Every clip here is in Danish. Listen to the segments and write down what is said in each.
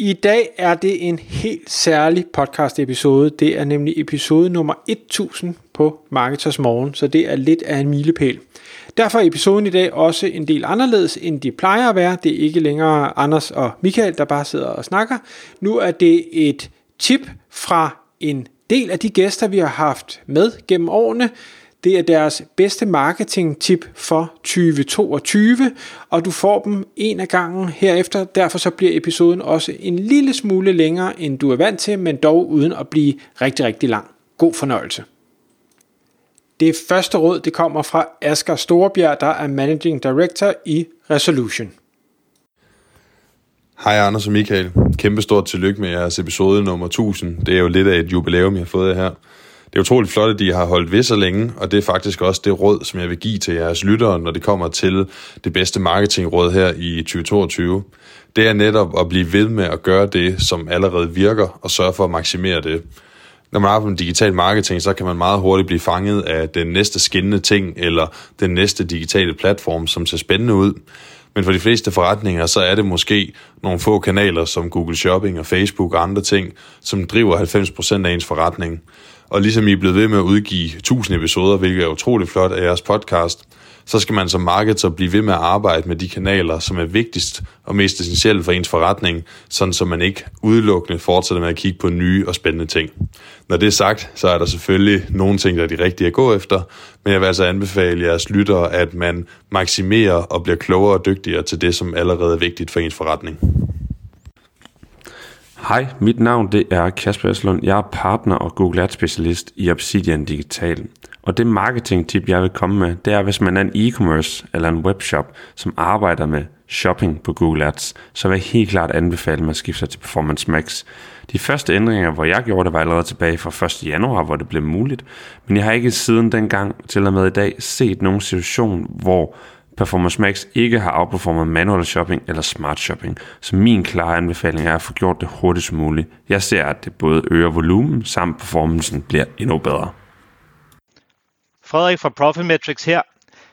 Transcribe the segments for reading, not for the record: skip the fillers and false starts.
I dag er det en helt særlig podcast episode. Det er nemlig episode nummer 1000 på Marketers Morgen, så det er lidt af en milepæl. Derfor er episoden i dag også en del anderledes, end de plejer at være. Det er ikke længere Anders og Michael, der bare sidder og snakker. Nu er det et tip fra en del af de gæster, vi har haft med gennem årene. Det er deres bedste marketing-tip for 2022, og du får dem en af gangen herefter. Derfor så bliver episoden også en lille smule længere, end du er vant til, men dog uden at blive rigtig, rigtig lang. God fornøjelse. Det første råd, det kommer fra Asger Storebjerg, der er Managing Director i Resolution. Hej Anders og Michael. Kæmpe stort tillykke med jeres episode nummer 1000. Det er jo lidt af et jubilæum, jeg har fået her. Det er utroligt flot, at I har holdt ved så længe, og det er faktisk også det råd, som jeg vil give til jeres lyttere, når det kommer til det bedste marketingråd her i 2022. Det er netop at blive ved med at gøre det, som allerede virker, og sørge for at maksimere det. Når man arbejder med digital marketing, så kan man meget hurtigt blive fanget af den næste skinnende ting, eller den næste digitale platform, som ser spændende ud. Men for de fleste forretninger, så er det måske nogle få kanaler, som Google Shopping og Facebook og andre ting, som driver 90% af ens forretning. Og ligesom I er blevet ved med at udgive 1000 episoder, hvilket er utroligt flot af jeres podcast, så skal man som marketer blive ved med at arbejde med de kanaler, som er vigtigst og mest essentielle for ens forretning, sådan så man ikke udelukkende fortsætter med at kigge på nye og spændende ting. Når det er sagt, så er der selvfølgelig nogle ting, der er de rigtige at gå efter, men jeg vil altså anbefale jeres lyttere, at man maksimerer og bliver klogere og dygtigere til det, som allerede er vigtigt for ens forretning. Hej, mit navn det er Kasper Eslund. Jeg er partner og Google Ads specialist i Obsidian Digital. Og det marketing-tip, jeg vil komme med, det er, hvis man er en e-commerce eller en webshop, som arbejder med shopping på Google Ads, så vil jeg helt klart anbefale, at man skifter til Performance Max. De første ændringer, hvor jeg gjorde det, var allerede tilbage fra 1. januar, hvor det blev muligt. Men jeg har ikke siden dengang til og med i dag set nogen situation, hvor Performance Max ikke har outperformet manual shopping eller smart shopping, så min klare anbefaling er at få gjort det hurtigst muligt. Jeg ser, at det både øger volumen, samt performancen bliver endnu bedre. Frederik fra Profitmetrics her.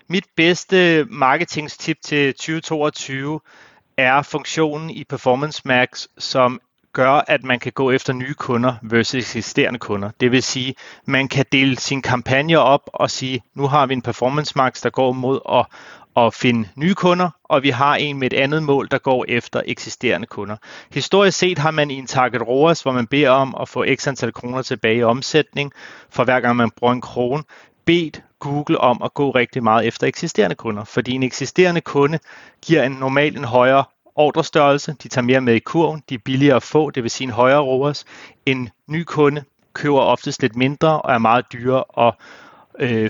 Mit bedste marketingstip til 2022 er funktionen i Performance Max, som gør, at man kan gå efter nye kunder versus eksisterende kunder. Det vil sige, at man kan dele sine kampagner op og sige, nu har vi en Performance Max, der går mod at finde nye kunder, og vi har en med et andet mål, der går efter eksisterende kunder. Historisk set har man i en target ROAS, hvor man beder om at få x antal kroner tilbage i omsætning, for hver gang man bruger en krone, bedt Google om at gå rigtig meget efter eksisterende kunder, fordi en eksisterende kunde giver en normalt en højere ordrestørrelse, de tager mere med i kurven, de er billigere at få, det vil sige en højere ROAS. En ny kunde køber oftest lidt mindre og er meget dyrere at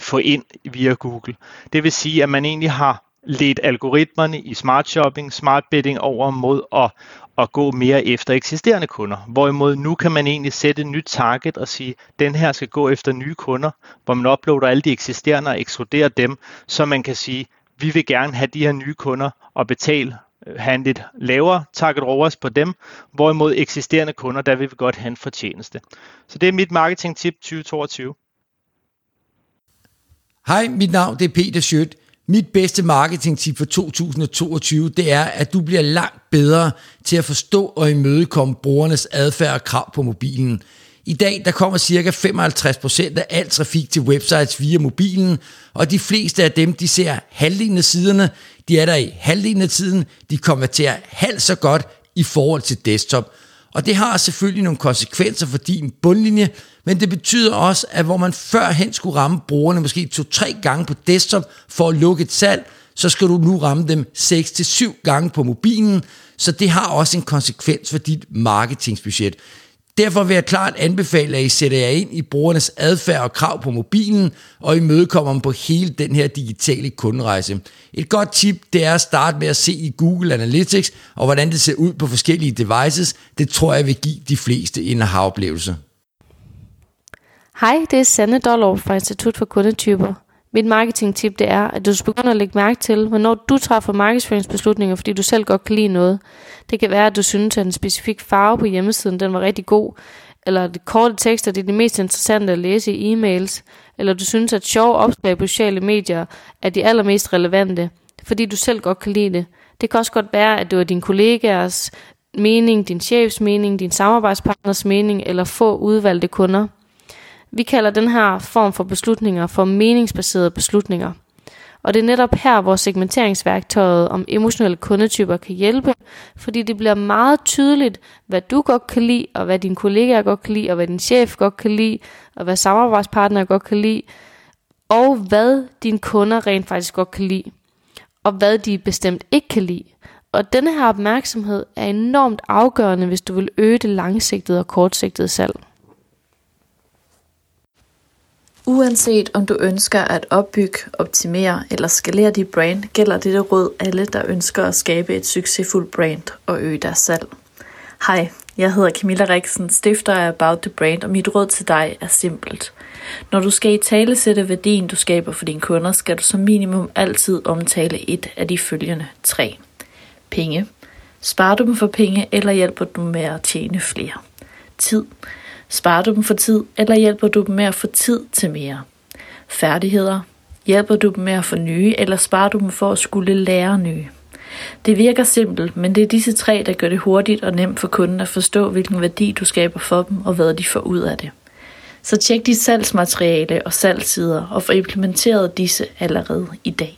få ind via Google. Det vil sige, at man egentlig har ledt algoritmerne i smart shopping, smart bidding over mod at gå mere efter eksisterende kunder. Hvorimod nu kan man egentlig sætte et nyt target og sige, at den her skal gå efter nye kunder, hvor man uploader alle de eksisterende og ekskluderer dem, så man kan sige, at vi vil gerne have de her nye kunder og betale have en lidt lavere target ROAS på dem, hvorimod eksisterende kunder, der vil vi godt have en fortjeneste. Så det er mit marketing-tip 2022. Hej, mit navn det er Peter Schøt. Mit bedste marketing-tip for 2022, det er, at du bliver langt bedre til at forstå og imødekomme brugernes adfærd og krav på mobilen. I dag der kommer ca. 55% af al trafik til websites via mobilen, og de fleste af dem de ser halvdelen af siderne, de er der i halvdelen af tiden, de konverterer halvt så godt i forhold til desktop. Og det har selvfølgelig nogle konsekvenser for din bundlinje, men det betyder også, at hvor man førhen skulle ramme brugerne måske 2-3 gange på desktop for at lukke et salg, så skal du nu ramme dem 6-7 gange på mobilen, så det har også en konsekvens for dit marketingsbudget. Derfor vil jeg klart anbefale, at I sætter jer ind i brugernes adfærd og krav på mobilen, og I mødekommer dem på hele den her digitale kunderejse. Et godt tip, det er at starte med at se i Google Analytics, og hvordan det ser ud på forskellige devices. Det tror jeg vil give de fleste en aha-oplevelse. Hej, det er Sanne Doldov fra Institut for Kundetyper. Mit marketingtip det er, at du skal begynde at lægge mærke til, hvornår du træffer markedsføringsbeslutninger, fordi du selv godt kan lide noget. Det kan være, at du synes, at en specifik farve på hjemmesiden den var rigtig god, eller de korte tekster det er det mest interessante at læse i e-mails, eller du synes, at sjove opslag på sociale medier er de allermest relevante, fordi du selv godt kan lide det. Det kan også godt være, at det var dine kollegaers mening, din chefs mening, din samarbejdspartners mening eller få udvalgte kunder. Vi kalder den her form for beslutninger for meningsbaserede beslutninger. Og det er netop her, hvor segmenteringsværktøjet om emotionelle kundetyper kan hjælpe, fordi det bliver meget tydeligt, hvad du godt kan lide, og hvad dine kollegaer godt kan lide, og hvad din chef godt kan lide, og hvad samarbejdspartnere godt kan lide, og hvad dine kunder rent faktisk godt kan lide, og hvad de bestemt ikke kan lide. Og denne her opmærksomhed er enormt afgørende, hvis du vil øge det langsigtede og kortsigtede salg. Uanset om du ønsker at opbygge, optimere eller skalere dit brand, gælder dette råd alle, der ønsker at skabe et succesfuldt brand og øge deres salg. Hej, jeg hedder Camilla Rixen, stifter af About the Brand, og mit råd til dig er simpelt. Når du skal italesætte værdien, du skaber for dine kunder, skal du som minimum altid omtale et af de følgende tre. Penge. Sparer du dem for penge, eller hjælper du dem med at tjene flere? Tid. Sparer du dem for tid, eller hjælper du dem med at få tid til mere? Færdigheder. Hjælper du dem med at få nye, eller sparer du dem for at skulle lære nye? Det virker simpelt, men det er disse tre, der gør det hurtigt og nemt for kunden at forstå, hvilken værdi du skaber for dem, og hvad de får ud af det. Så tjek dit salgsmateriale og salgssider, og få implementeret disse allerede i dag.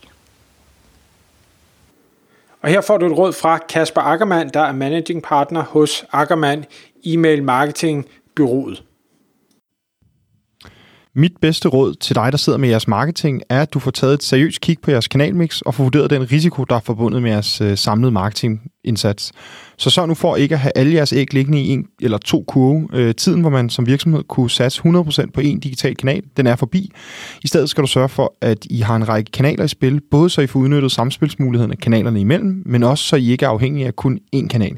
Og her får du et råd fra Kasper Ackermann, der er managing partner hos Ackermann Email Marketing Bureauet. Mit bedste råd til dig, der sidder med jeres marketing, er, at du får taget et seriøst kig på jeres kanalmix og får vurderet den risiko, der er forbundet med jeres samlede marketingindsats. Så sørg nu for ikke at have alle jeres æg liggende i en eller to kurve. Tiden, hvor man som virksomhed kunne satse 100% på en digital kanal, den er forbi. I stedet skal du sørge for, at I har en række kanaler i spil, både så I får udnyttet samspilsmulighederne kanalerne imellem, men også så I ikke er afhængige af kun én kanal.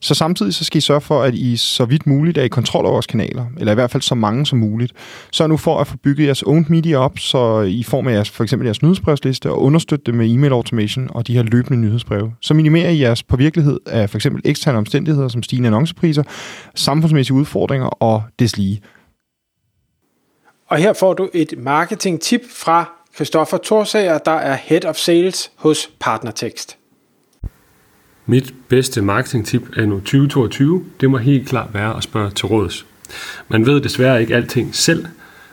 Så samtidig så skal I sørge for, at I så vidt muligt er i kontrol over jeres kanaler, eller i hvert fald så mange som muligt. Sørg nu for at få bygget jeres owned media op, så I får med jeres, for eksempel jeres nyhedsbrevsliste og understøtte det med email automation og de her løbende nyhedsbreve. Så minimerer I jeres påvirkelighed af for eksempel eksterne omstændigheder som stigende annoncepriser, samfundsmæssige udfordringer og deslige. Og her får du et marketing-tip fra Christoffer Thorsager, der er Head of Sales hos Partnertekst. Mit bedste marketingtip anno 2022, det må helt klart være at spørge til råds. Man ved desværre ikke alting selv,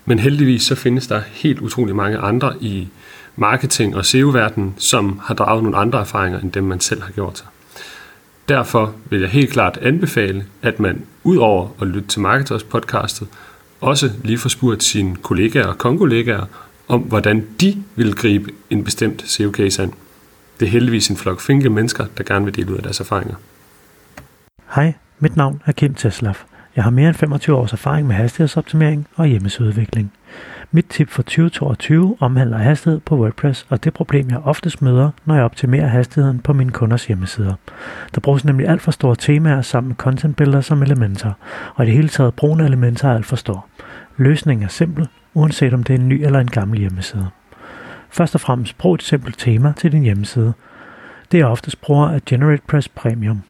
men heldigvis så findes der helt utrolig mange andre i marketing- og SEO-verdenen, som har draget nogle andre erfaringer, end dem man selv har gjort sig. Derfor vil jeg helt klart anbefale, at man udover at lytte til Marketers podcastet, også lige får spurgt sine kollegaer og konkollegaer om, hvordan de vil gribe en bestemt SEO-case an. Det er heldigvis en flok flinke mennesker, der gerne vil dele ud af deres erfaringer. Hej, mit navn er Kim Teslaf. Jeg har mere end 25 års erfaring med hastighedsoptimering og hjemmesideudvikling. Mit tip for 2022 omhandler hastighed på WordPress og det problem, jeg oftest møder, når jeg optimerer hastigheden på mine kunders hjemmesider. Der bruges nemlig alt for store temaer sammen med contentbilleder som elementer, og i det hele taget brugen af elementer er alt for stor. Løsningen er simpel, uanset om det er en ny eller en gammel hjemmeside. Først og fremmest brug et simpelt tema til din hjemmeside. Det er oftest bruger af GeneratePress Premium.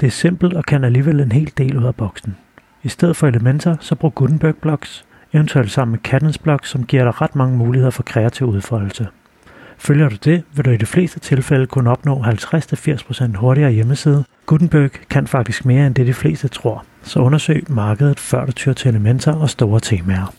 Det er simpelt og kan alligevel en hel del ud af boksen. I stedet for Elementor, så brug Gutenberg Blocks, eventuelt sammen med Kadence Blocks, som giver dig ret mange muligheder for kreativ udfoldelse. Følger du det, vil du i de fleste tilfælde kunne opnå 50-80% hurtigere hjemmeside. Gutenberg kan faktisk mere end det de fleste tror, så undersøg markedet før du tyr til Elementor og store temaer.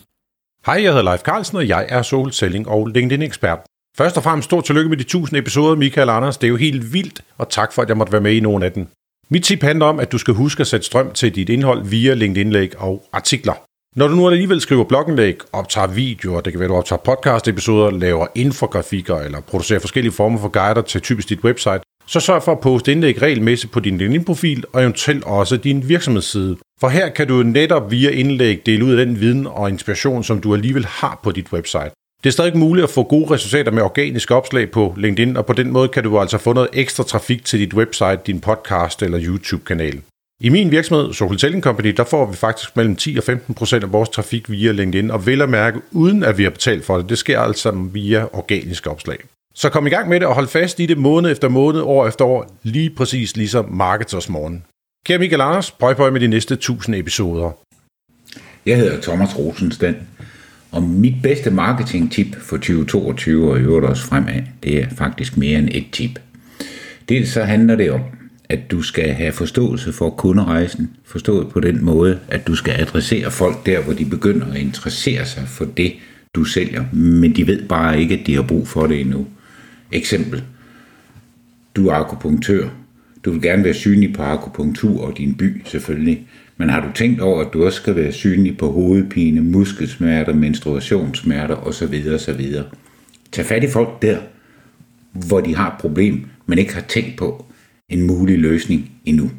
Hej, jeg hedder Leif Karlsen, og jeg er social selling og LinkedIn-ekspert. Først og fremmest stort tillykke med de 1000 episoder, Mikkel og Anders. Det er jo helt vildt, og tak for, at jeg måtte være med i nogle af dem. Mit tip handler om, at du skal huske at sætte strøm til dit indhold via LinkedIn-læg og artikler. Når du nu alligevel skriver blogindlæg, optager videoer, det kan være, du optager podcast-episoder, laver infografikker eller producerer forskellige former for guider til typisk dit website, så sørg for at poste indlæg regelmæssigt på din LinkedIn-profil og eventuelt også din virksomhedsside. For her kan du netop via indlæg dele ud af den viden og inspiration, som du alligevel har på dit website. Det er stadig muligt at få gode resultater med organiske opslag på LinkedIn, og på den måde kan du altså få noget ekstra trafik til dit website, din podcast eller YouTube-kanal. I min virksomhed, Social Selling Company, der får vi faktisk mellem 10 og 15% af vores trafik via LinkedIn, og vel at mærke, uden at vi har betalt for det. Det sker altså via organiske opslag. Så kom i gang med det og hold fast i det måned efter måned, år efter år, lige præcis ligesom Marketers Morgen. Kære Mikkel Anders, pøj med de næste 1000 episoder. Jeg hedder Thomas Rosenstand, og mit bedste marketing-tip for 2022 og i øvrigt også fremad, det er faktisk mere end et tip. Dels så handler det om, at du skal have forståelse for kunderejsen, forstået på den måde, at du skal adressere folk der, hvor de begynder at interessere sig for det, du sælger, men de ved bare ikke, at de har brug for det endnu. Eksempel, du er akupunktør. Du vil gerne være synlig på akupunktur og din by selvfølgelig, men har du tænkt over, at du også skal være synlig på hovedpine, muskelsmerter, menstruationssmerter osv. osv. Tag fat i folk der, hvor de har et problem, men ikke har tænkt på en mulig løsning endnu.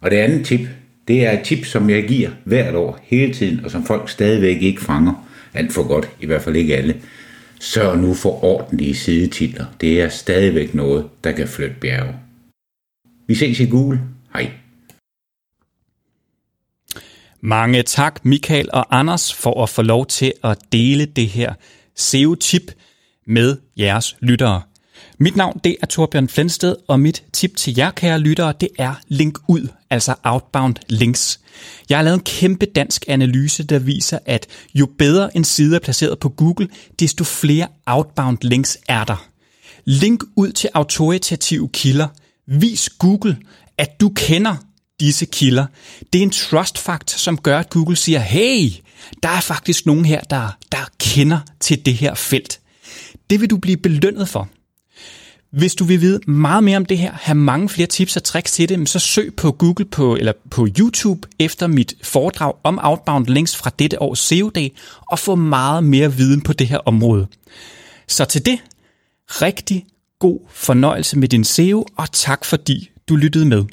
Og det andet tip, det er et tip, som jeg giver hvert år hele tiden, og som folk stadigvæk ikke fanger. Alt for godt, i hvert fald ikke alle. Sørg nu for ordentlige sidetitler. Det er stadigvæk noget, der kan flytte bjerge. Vi ses i Google. Hej. Mange tak, Mikkel og Anders, for at få lov til at dele det her SEO-tip med jeres lyttere. Mit navn, det er Torbjørn Flensted, og mit tip til jer, kære lyttere, det er link ud, altså outbound links. Jeg har lavet en kæmpe dansk analyse, der viser, at jo bedre en side er placeret på Google, desto flere outbound links er der. Link ud til autoritative kilder. Vis Google, at du kender disse kilder. Det er en trust-faktor, som gør, at Google siger, hey, der er faktisk nogen her, der kender til det her felt. Det vil du blive belønnet for. Hvis du vil vide meget mere om det her, have mange flere tips og tricks til det, så søg på Google eller på YouTube efter mit foredrag om outbound links fra dette års SEO-dag og få meget mere viden på det her område. Så til det, rigtig god fornøjelse med din SEO, og tak fordi du lyttede med.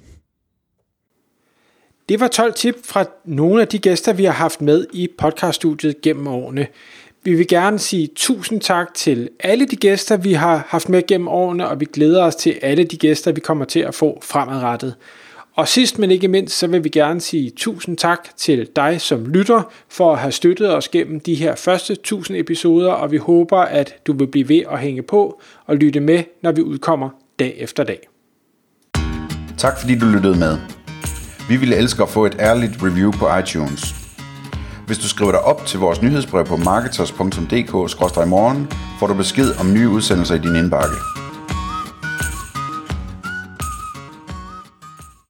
Det var 12 tip fra nogle af de gæster, vi har haft med i podcaststudiet gennem årene. Vi vil gerne sige tusind tak til alle de gæster, vi har haft med gennem årene, og vi glæder os til alle de gæster, vi kommer til at få fremadrettet. Og sidst, men ikke mindst, så vil vi gerne sige tusind tak til dig som lytter for at have støttet os gennem de her første 1000 episoder, og vi håber, at du vil blive ved at hænge på og lytte med, når vi udkommer dag efter dag. Tak fordi du lyttede med. Vi ville elske at få et ærligt review på iTunes. Hvis du skriver dig op til vores nyhedsbrev på marketers.dk/morgen, får du besked om nye udsendelser i din indbakke.